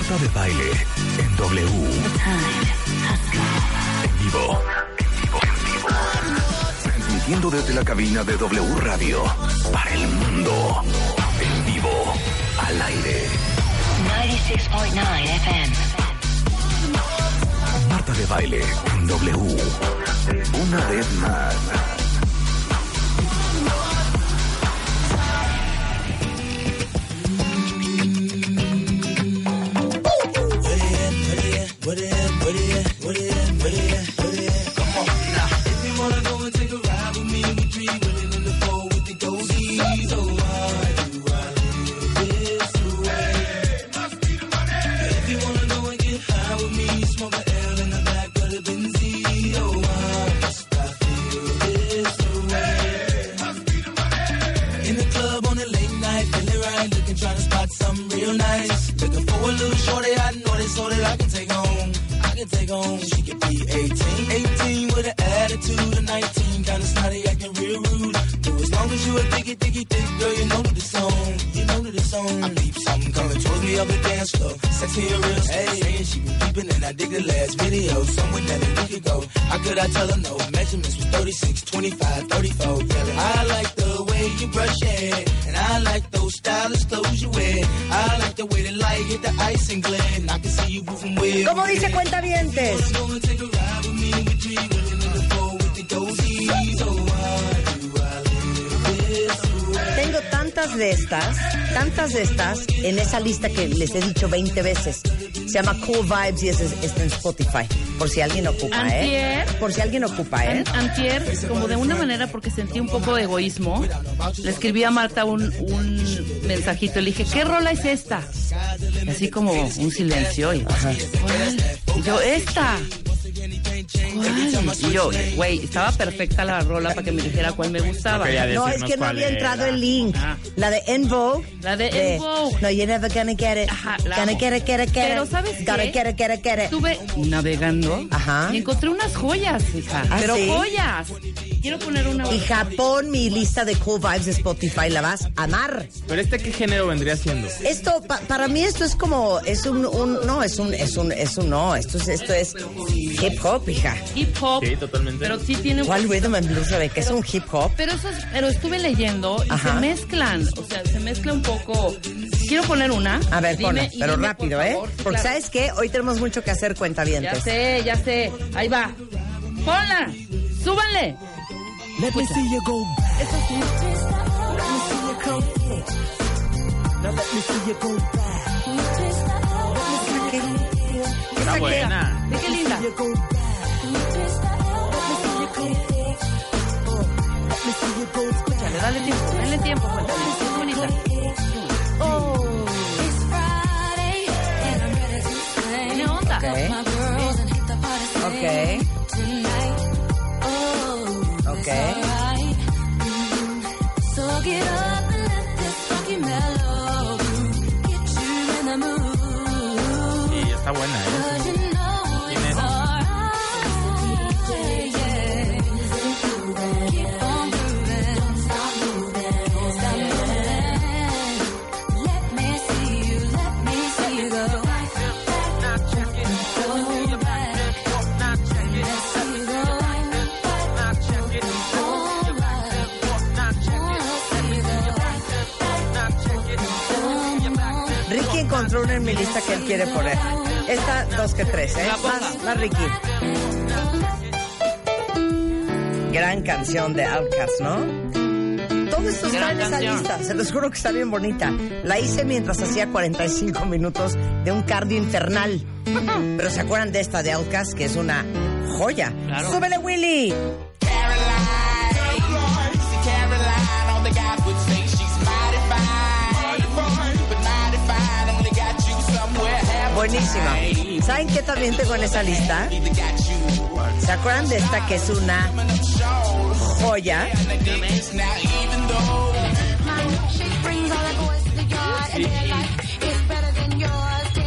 Marta de Baile en W. En vivo. Transmitiendo desde la cabina de W Radio para el mundo. En vivo, al aire. 96.9 FM. Marta de Baile en W. Una vez más. What it is. Come on now. If you wanna go and take a ride with me, we three women in the four with the dozies. Oh, why do this away? Must be the money. If you wanna go and get high with me, smoke an L in the back of the Benzie. Oh, why must I feel this away? Must be the money. In the club on a late night, feeling right, looking trying to spot something real nice. Looking for a little shorty, I know they so that I can take home. She could be 18 with an attitude of 19, kinda snotty, acting real rude. But as long as you a diggy, girl, you know that it's on. I peep something coming towards me up the dance floor. Sexy and real, saying she been peeping and I dig the last video. Somewhere that a week ago, how could I tell her no? Measurements was 36, 25, 34. I like the way you brush your hair, and I like those stylish clothes you wear. I like the way the light hit the ice and glare, and I can see you moving with. Como dice Cuentavientes. Tengo tantas de estas en esa lista que les he dicho 20 veces. Se llama Cool Vibes y está en Spotify. Por si alguien ocupa, antier, Antier, como de una manera, porque sentí un poco de egoísmo, le escribí a Marta un mensajito. Le dije, ¿qué rola es esta? Y así como un silencio. Y, yo, esta. Y yo, güey, estaba perfecta la rola para que me dijera cuál me gustaba. No, es que no había entrado el link. Ajá. La de En Vogue. No, you're never gonna get it. Ajá, gonna get it. Pero ¿sabes qué? Gonna get it. Estuve navegando. Ajá. Y encontré unas joyas, hija. ¿Ah, pero sí? Joyas. Quiero poner una. Hija, pon mi lista de Cool Vibes de Spotify. La vas a amar. ¿Pero qué género vendría siendo? Esto, para mí esto es como, esto es hip hop, hija. Hip hop. Sí, totalmente. Pero sí tiene un... ¿Cuál rhythm and blues, Rebeca? ¿Es un hip hop? Pero estuve leyendo y ajá, se mezclan. O sea, se mezcla un poco. Quiero poner una. A ver, ponla, pero dime, rápido, por favor, porque claro, ¿sabes qué? Hoy tenemos mucho que hacer, cuentavientes. Ya sé. Ahí va. Ponla. Súbanle. Let me see you go back. Eso sí. Let me see you go back. Now let me see you go back. Está buena. Mira qué linda. Escúchale, dale tiempo, cuéntale, es bonita. Oh, tiene onda. Sí, está buena, en mi lista que él quiere poner. Esta 2 que 3, ¿eh? Más Ricky. Gran canción de Alcars, ¿no? Todo esto está en esa lista. Se los juro que está bien bonita. La hice mientras hacía 45 minutos de un cardio infernal. Pero ¿se acuerdan de esta de Alcars? Que es una joya. Claro. ¡Súbele, Willy! Buenísima. ¿Saben qué también tengo en esa lista? ¿Se acuerdan de esta que es una joya?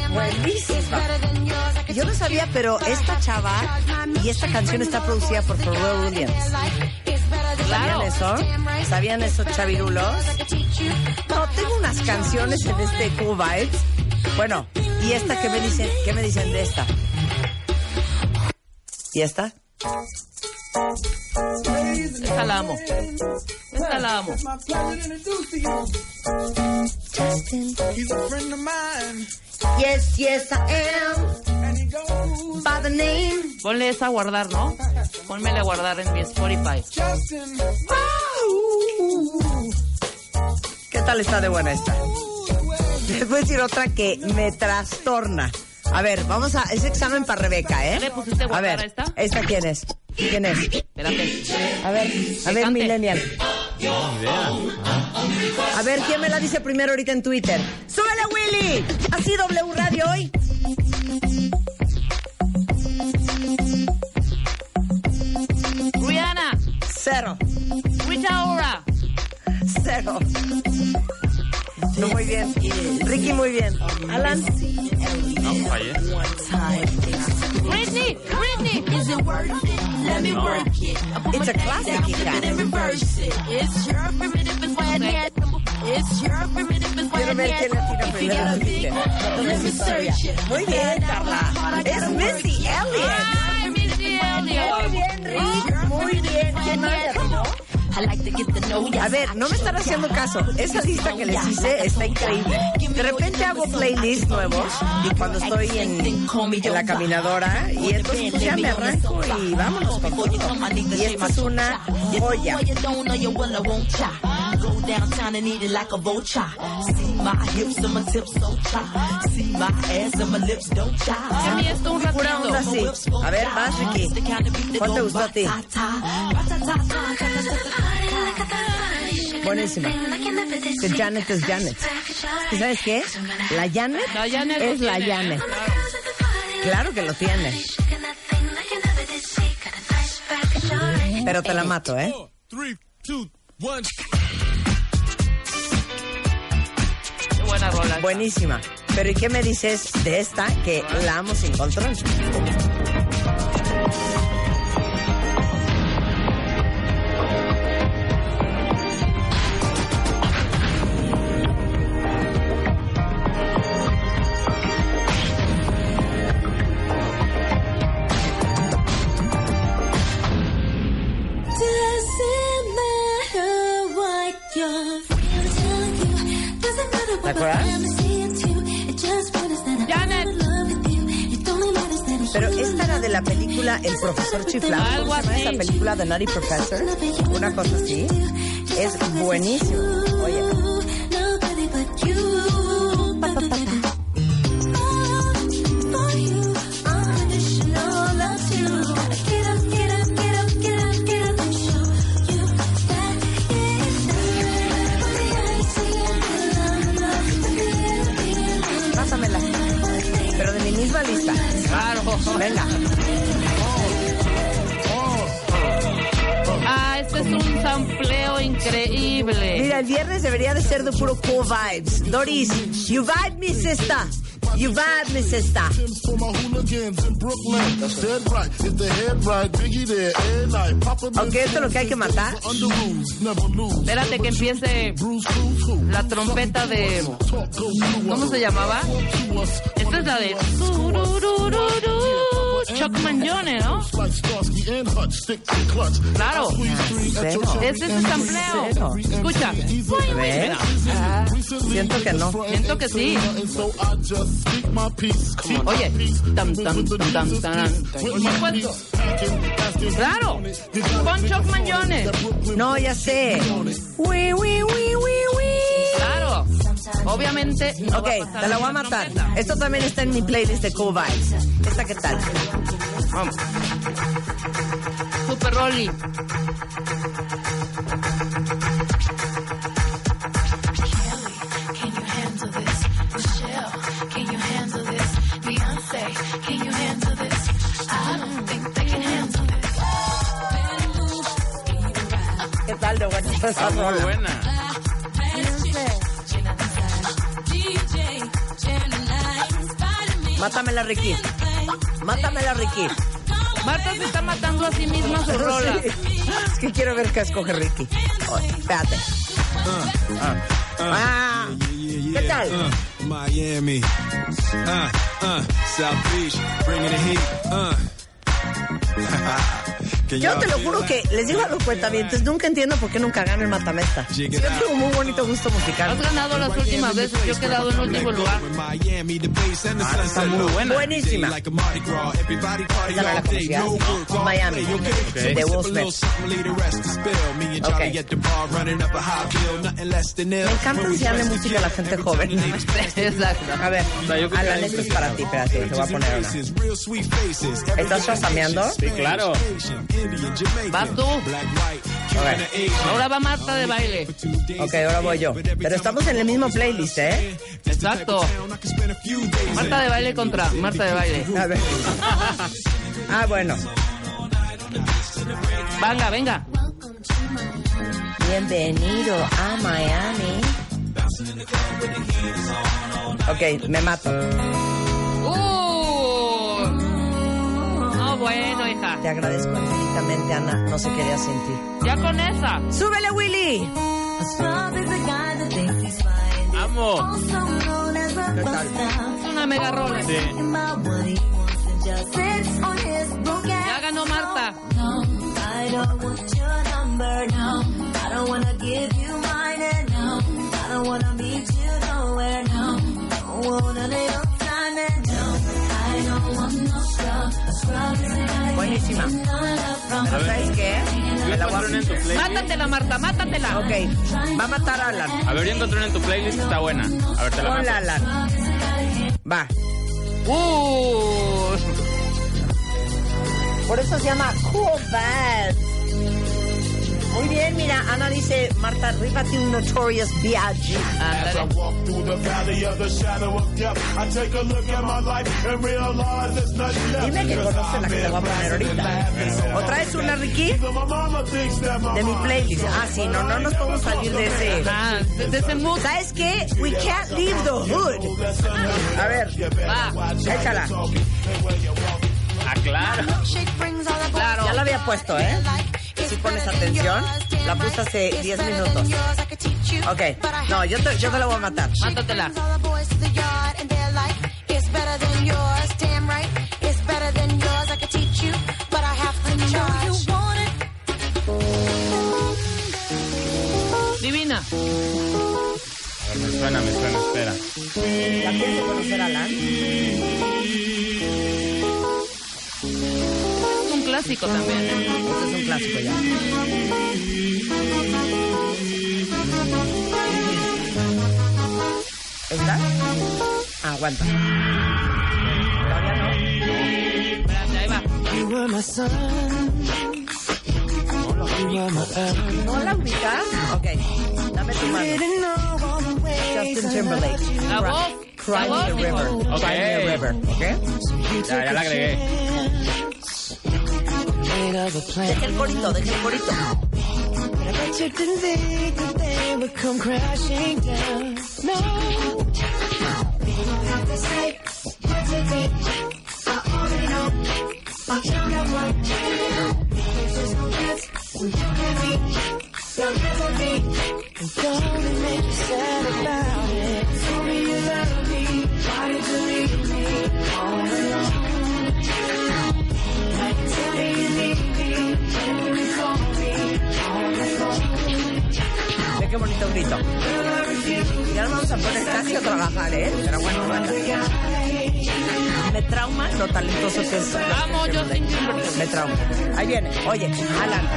Buenísima. Yo no sabía, pero esta chava y esta canción está producida por Well Williams. ¿Sabían eso? ¿Sabían eso, chavirulos? No, tengo unas canciones en este Cool Vibes. Bueno, ¿Y esta qué me dicen? ¿Qué me dicen de esta? ¿Y esta? Esta la amo. Esta la amo. Yes, yes, I am. By the name. Ponle esa a guardar, ¿no? Pónmela a guardar en mi Spotify. ¿Qué tal está de buena esta? Les voy a decir otra que me trastorna. A ver, vamos a... Es examen para Rebeca, ¿eh? ¿Le pusiste guardar a ver, esta? ¿Esta quién es? ¿Quién es? Espérate. A ver, Millennial. A ver, ¿quién me la dice primero ahorita en Twitter? ¡Súbele, Willy! ¿Así W Radio hoy? Rihanna. Cero. Rita Ora. Cero. No, muy bien. Ricky, muy bien. Alan. No, fallé. Britney, Britney. Is it worth it? Let me work it. It's a classic, hija. It's your primitive and wet head. It's your primitive and wet head. If you get a big one, let me search it. Muy bien, Carla. Es Missy Elliott. Ay, Missy Elliott. Muy bien, Rick. Muy bien. ¿Quién más? A ver, no me están haciendo caso. Esa lista que les hice está increíble. De repente hago playlists nuevos y cuando estoy en la caminadora y entonces ya me arranco y vámonos con todo. Y esta es una joya. Go downtown and eat it like a vulture. See my hips and my tips, so try. See my ass and my lips, don't try. A mí esto un ratito. Así. A ver, más, Ricky. ¿Cuál te gustó a ti? Buenísima. Que Janet es Janet. ¿Y sabes qué? La Janet, es la Janet. Claro que lo tiene. Pero te la mato, ¿eh? 3, 2, 1... Buena rola. Buenísima. Pero ¿y qué me dices de esta que la amo sin control? ¿Te acuerdas? ¡Janet! Pero esta era de la película El Profesor Chiflado. Algo así. Esa película de Nutty Professor. Una cosa así. Es buenísimo. Oye. Lista. Claro. Venga. Ah, este es un sampleo increíble. Mira, el viernes debería de ser de puro Cool Vibes. Doris, you vibe me, sister. You vibe me, sister. Aunque esto es lo que hay que matar. Espérate que empiece la trompeta de... ¿Cómo se llamaba? Esta es la de... Chocman, ¿no? Claro. Este es el sampleo. Escucha. Siento que no. Siento que sí. Oye. Claro. Pon Chocman Jones. No, ya sé. Claro. Obviamente. No, ok, te la voy a matar. Trompeta. Esto también está en mi playlist de Cool Vibes. ¿Esta qué tal? Vamos. Super Rolly. ¿Qué tal de buena? Está muy buena. Mátamela, Ricky. Mátamela, Ricky. Marta se está matando a sí misma su rola. Sí. Es que quiero ver qué escoge Ricky. Oye, espérate. ¿Qué tal? Miami, South Beach, bringing the heat, Yo te lo juro que les digo a los cuentavientes, nunca entiendo por qué nunca gano el matamesta. Yo tengo muy bonito gusto musical. Has ganado las últimas veces, yo he quedado en último lugar. Está muy buena. Buenísima. Esa no la conocía, ¿no? Miami, de Wolfpack. Ok. Me encanta enseñarle música a la gente joven. Exacto. A ver, a la letra es para ti, espérate, te voy a poner una. ¿Estás chasameando? Sí, claro. Vas tú. Okay. Ahora va Marta de baile. Ok, ahora voy yo. Pero estamos en el mismo playlist, ¿eh? Exacto. Marta de baile contra Marta de baile. A ver. Ah, bueno. Venga, venga. Bienvenido a Miami. Ok, me mato. Bueno, hija. Te agradezco infinitamente, Ana. No se quería sentir. Ya con esa. ¡Súbele, Willy! ¡Vamos! Una mega rola. Sí. Ya ganó Marta. Buenísima. Pero ¿sabes qué? Mátatela, Marta, mátatela. Ok, va a matar a Alan. A ver, yo encontré una en tu playlist que está buena. A ver, te la mato. Hola, Alan. Va. Por eso se llama Cool Vibes. Muy bien, mira, Ana dice, Marta, rífate un Notorious B.I.G. As I walk through the valley of the shadow of death, I take a look at my life and realize there's nothing left. Dime que conoces la que te voy a poner ahorita. ¿O traes una, Ricky? De mi playlist. Ah, sí, no nos podemos salir de ese. Ah, de ese mood. ¿Sabes qué? We can't leave the hood. A ver, va, échala. Ah, claro. Claro. Ya la había puesto, ¿eh? Si pones atención, la puse hace 10 minutos. Ok, no, yo te la voy a matar. Mátatela. Divina. A ver, me suena, espera. ¿La quieres conocer, Alan? Clásico también, ¿eh? Este es un clásico ya. ¿Está? Aguanta. Todavía no. Espérate, ahí va. ¿No la ubicas? Ok, dame tu mano. Justin Timberlake. Cry Me a River. Cry Me a River. Ok. Ya la agregué. Deja el corito, Qué bonito grito. Ya lo vamos a poner casi a trabajar, ¿eh? Pero bueno, manda. Me trauma lo talentoso que es. Vamos, yo te entiendo. Me trauma. Ahí viene. Oye, Alan.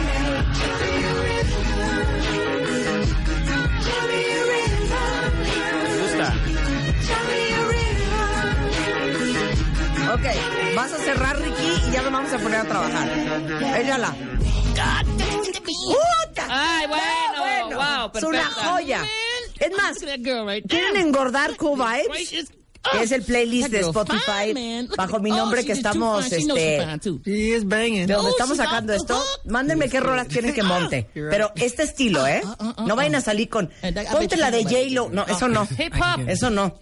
Me gusta. Ok, vas a cerrar, Ricky, y ya lo vamos a poner a trabajar. Échala. ¡Ay, bueno! Wow, es una joya. Es más, ¿quieren engordar Cool Vibes? Que es el playlist de Spotify bajo mi nombre que estamos, donde estamos sacando esto. Mándenme qué rolas tienen que monte. Pero este estilo, ¿eh? No vayan a salir con ponte la de J-Lo. No, eso no. Eso no.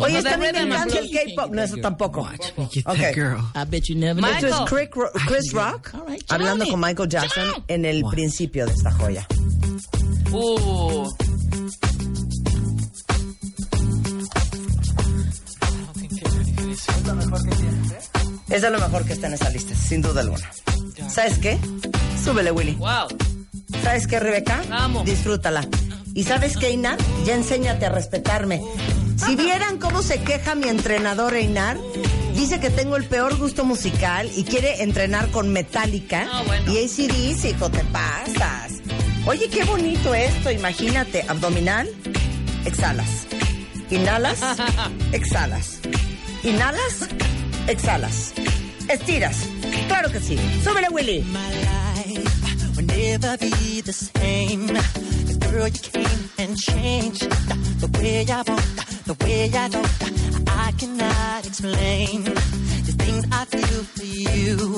Oye, está muy encanta el K-Pop. No, eso tampoco. Okay. Esto es Chris Rock hablando con Michael Jackson en el principio de esta joya. Es de lo mejor que está en esa lista, sin duda alguna. ¿Sabes qué? Súbele, Willy. Wow. ¿Sabes qué, Rebeca? Vamos. Disfrútala. ¿Y sabes qué, Einar? Ya enséñate a respetarme. Si vieran cómo se queja mi entrenador, Einar, dice que tengo el peor gusto musical y quiere entrenar con Metallica. Ah, bueno. Y ACD, hijo, te pasas. Oye, qué bonito esto, imagínate. Abdominal, exhalas. Inhalas, exhalas. Inhalas, exhalas. Estiras, claro que sí. Súbele, Willy. Girl, you came and changed the way I walk, the way I look. I cannot explain the things I feel for you.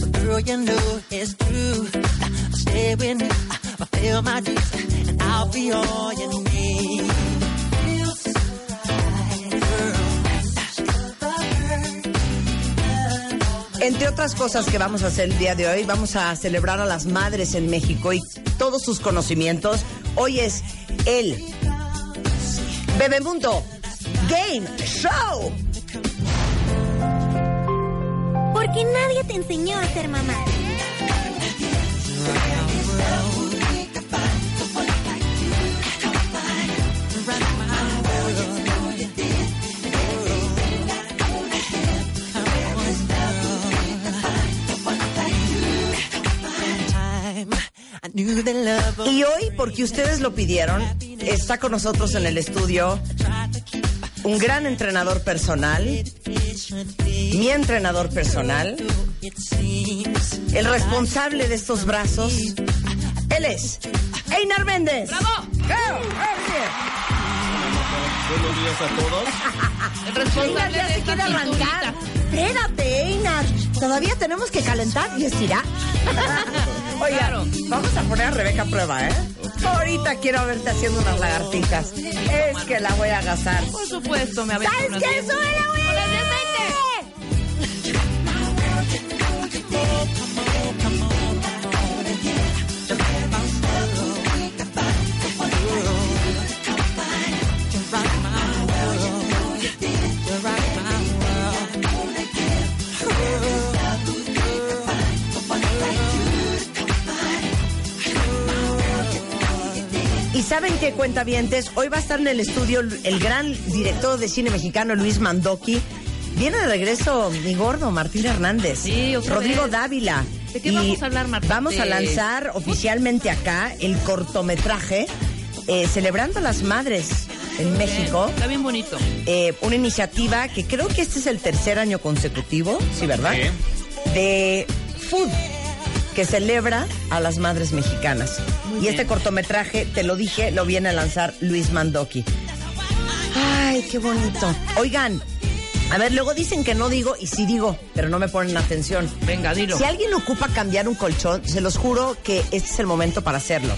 But girl, you know it's true. I'll stay with you, I'll feel my dreams, and I'll be all you need. Feels so right, girl. Entre otras cosas que vamos a hacer el día de hoy, vamos a celebrar a las madres en México y todos sus conocimientos. Hoy es el Bebemundo Game Show. Porque nadie te enseñó a ser mamá. Y hoy, porque ustedes lo pidieron, está con nosotros en el estudio un gran entrenador personal, mi entrenador personal, el responsable de estos brazos, él es Einar Méndez. ¡Bravo! Buenos días a todos. El responsable de esta arrancar. Espérate, Einar. Todavía tenemos que calentar y estirar. Oiga, claro. Vamos a poner a Rebeca a prueba, ¿eh? Okay. Ahorita quiero verte haciendo unas lagartijas. Es que la voy a agasar. Por supuesto, me aviento. ¿Sabes qué? ¡Súbela, güey! ¿Saben qué, cuentavientes? Hoy va a estar en el estudio el gran director de cine mexicano, Luis Mandoki. Viene de regreso mi gordo, Martín Hernández. Sí, Rodrigo Dávila. ¿De qué vamos a hablar, Martín? Vamos a lanzar oficialmente acá el cortometraje Celebrando a las Madres en México. Está bien bonito. Una iniciativa que creo que este es el tercer año consecutivo, ¿sí, verdad? Sí. De Food, que celebra a las madres mexicanas. Y este cortometraje, te lo dije, lo viene a lanzar Luis Mandoki. Ay, qué bonito. Oigan, a ver, luego dicen que no digo, y sí digo, pero no me ponen atención. Venga, dilo. Si alguien ocupa cambiar un colchón, se los juro que este es el momento para hacerlo.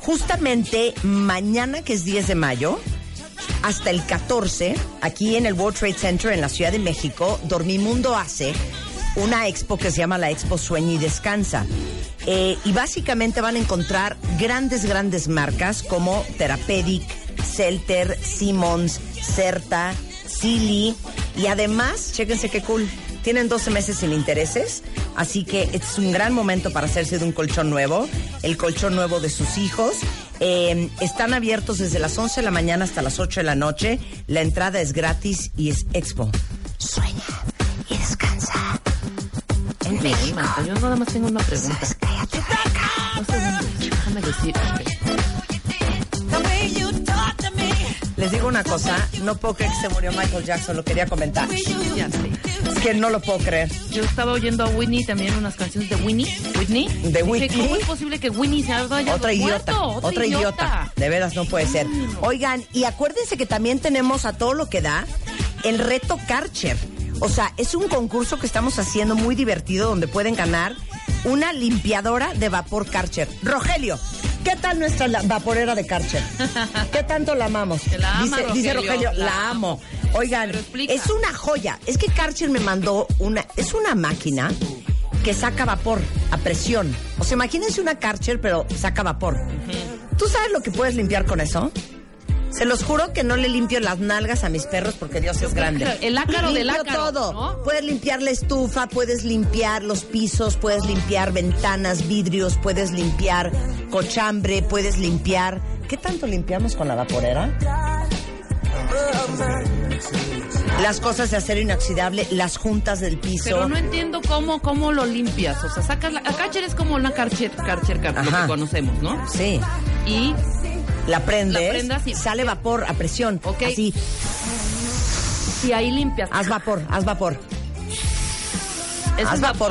Justamente mañana, que es 10 de mayo, hasta el 14, aquí en el World Trade Center en la Ciudad de México, Dormimundo hace una expo que se llama la Expo Sueño y Descansa. Y básicamente van a encontrar grandes marcas como Therapedic, Celter, Simmons, Certa, Silly. Y además, chéquense qué cool, tienen 12 meses sin intereses, así que es un gran momento para hacerse de un colchón nuevo, el colchón nuevo de sus hijos. Están abiertos desde las 11 de la mañana hasta las 8 de la noche. La entrada es gratis y es Expo Sueña y Descansa en México. Yo nada más tengo una pregunta. Déjame decir. Les digo una cosa, no puedo creer que se murió Michael Jackson, lo quería comentar. Ya sé. Es que no lo puedo creer. Yo estaba oyendo a Whitney también, unas canciones de Whitney. De Whitney. Dije, ¿cómo es posible que Whitney se haya muerto? Otra idiota. De veras no puede ser. Oigan, y acuérdense que también tenemos a todo lo que da el reto Kärcher. O sea, es un concurso que estamos haciendo muy divertido donde pueden ganar una limpiadora de vapor Kärcher. Rogelio, ¿qué tal nuestra vaporera de Kärcher? ¿Qué tanto la amamos? La ama, dice Rogelio, la amo. Oigan, es una joya. Es que Kärcher me mandó una máquina que saca vapor a presión. O sea, imagínense una Kärcher, pero saca vapor. ¿Tú sabes lo que puedes limpiar con eso? Se los juro que no le limpio las nalgas a mis perros porque Dios es grande. El ácaro del ácaro, todo, ¿no? Puedes limpiar la estufa, puedes limpiar los pisos, puedes limpiar ventanas, vidrios, puedes limpiar cochambre, puedes limpiar... ¿Qué tanto limpiamos con la vaporera? Las cosas de acero inoxidable, las juntas del piso. Pero no entiendo cómo lo limpias. O sea, sacas la... Kärcher es como una Kärcher, lo que conocemos, ¿no? Sí. Y... La prendes, sí. Sale vapor a presión, okay. Así. Y ahí limpias. Haz vapor. Haz vapor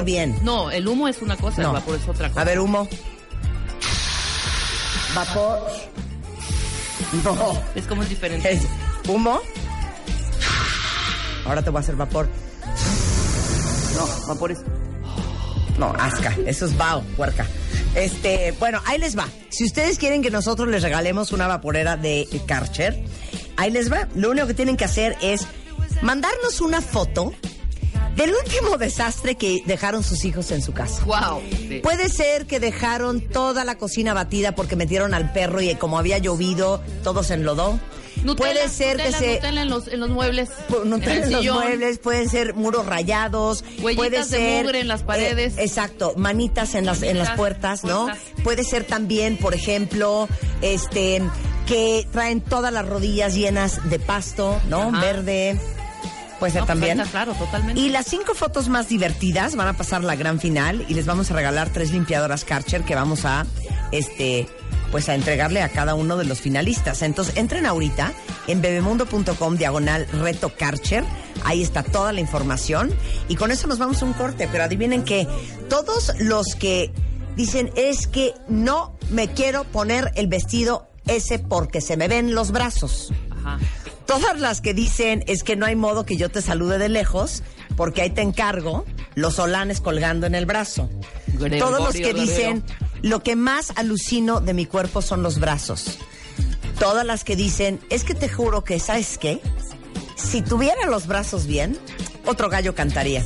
bien. No, el humo es una cosa, no. El vapor es otra cosa. A ver, humo. Vapor. No. Es como es diferente. Es humo. Ahora te voy a hacer vapor. No, vapor es... No, asca, eso es vaho, puerca. Bueno, ahí les va. Si ustedes quieren que nosotros les regalemos una vaporera de Kärcher, ahí les va. Lo único que tienen que hacer es mandarnos una foto del último desastre que dejaron sus hijos en su casa. Wow. Sí. Puede ser que dejaron toda la cocina batida porque metieron al perro y como había llovido, todo se enlodó. Nutella en los muebles. Nutella en los muebles, pueden ser muros rayados, puede ser de mugre en las paredes. Exacto, manitas en las puertas, ¿no? Puede ser también, por ejemplo, que traen todas las rodillas llenas de pasto, ¿no? Ajá. Verde. Puede ser también. Pues, claro, totalmente. Y las 5 fotos más divertidas van a pasar la gran final y les vamos a regalar 3 limpiadoras Kärcher que vamos a pues a entregarle a cada uno de los finalistas. Entonces, entren ahorita en bebemundo.com/reto Kärcher. Ahí está toda la información. Y con eso nos vamos a un corte. Pero adivinen que todos los que dicen es que no me quiero poner el vestido ese porque se me ven los brazos. Ajá. Todas las que dicen es que no hay modo que yo te salude de lejos porque ahí te encargo los olanes colgando en el brazo. Gregorio, todos los que dicen... Lo que más alucino de mi cuerpo son los brazos. Todas las que dicen, es que te juro que, ¿sabes qué? Si tuviera los brazos bien, otro gallo cantaría.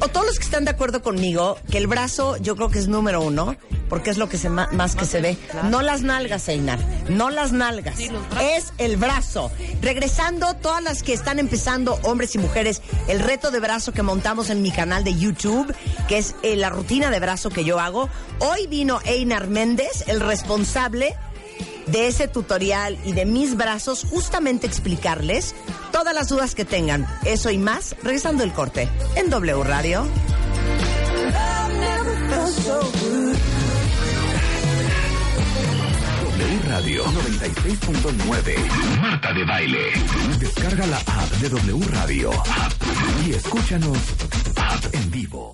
O todos los que están de acuerdo conmigo, que el brazo yo creo que es número 1, porque es lo que más que se ve. Claro. No las nalgas, Einar, no las nalgas. Sí, es el brazo. Regresando, todas las que están empezando, hombres y mujeres, el reto de brazo que montamos en mi canal de YouTube, que es la rutina de brazo que yo hago. Hoy vino Einar Méndez, el responsable de ese tutorial y de mis brazos, justamente explicarles todas las dudas que tengan. Eso y más, regresando el corte en W Radio. W Radio 96.9. Marta de Baile. Descarga la app de W Radio y escúchanos en vivo.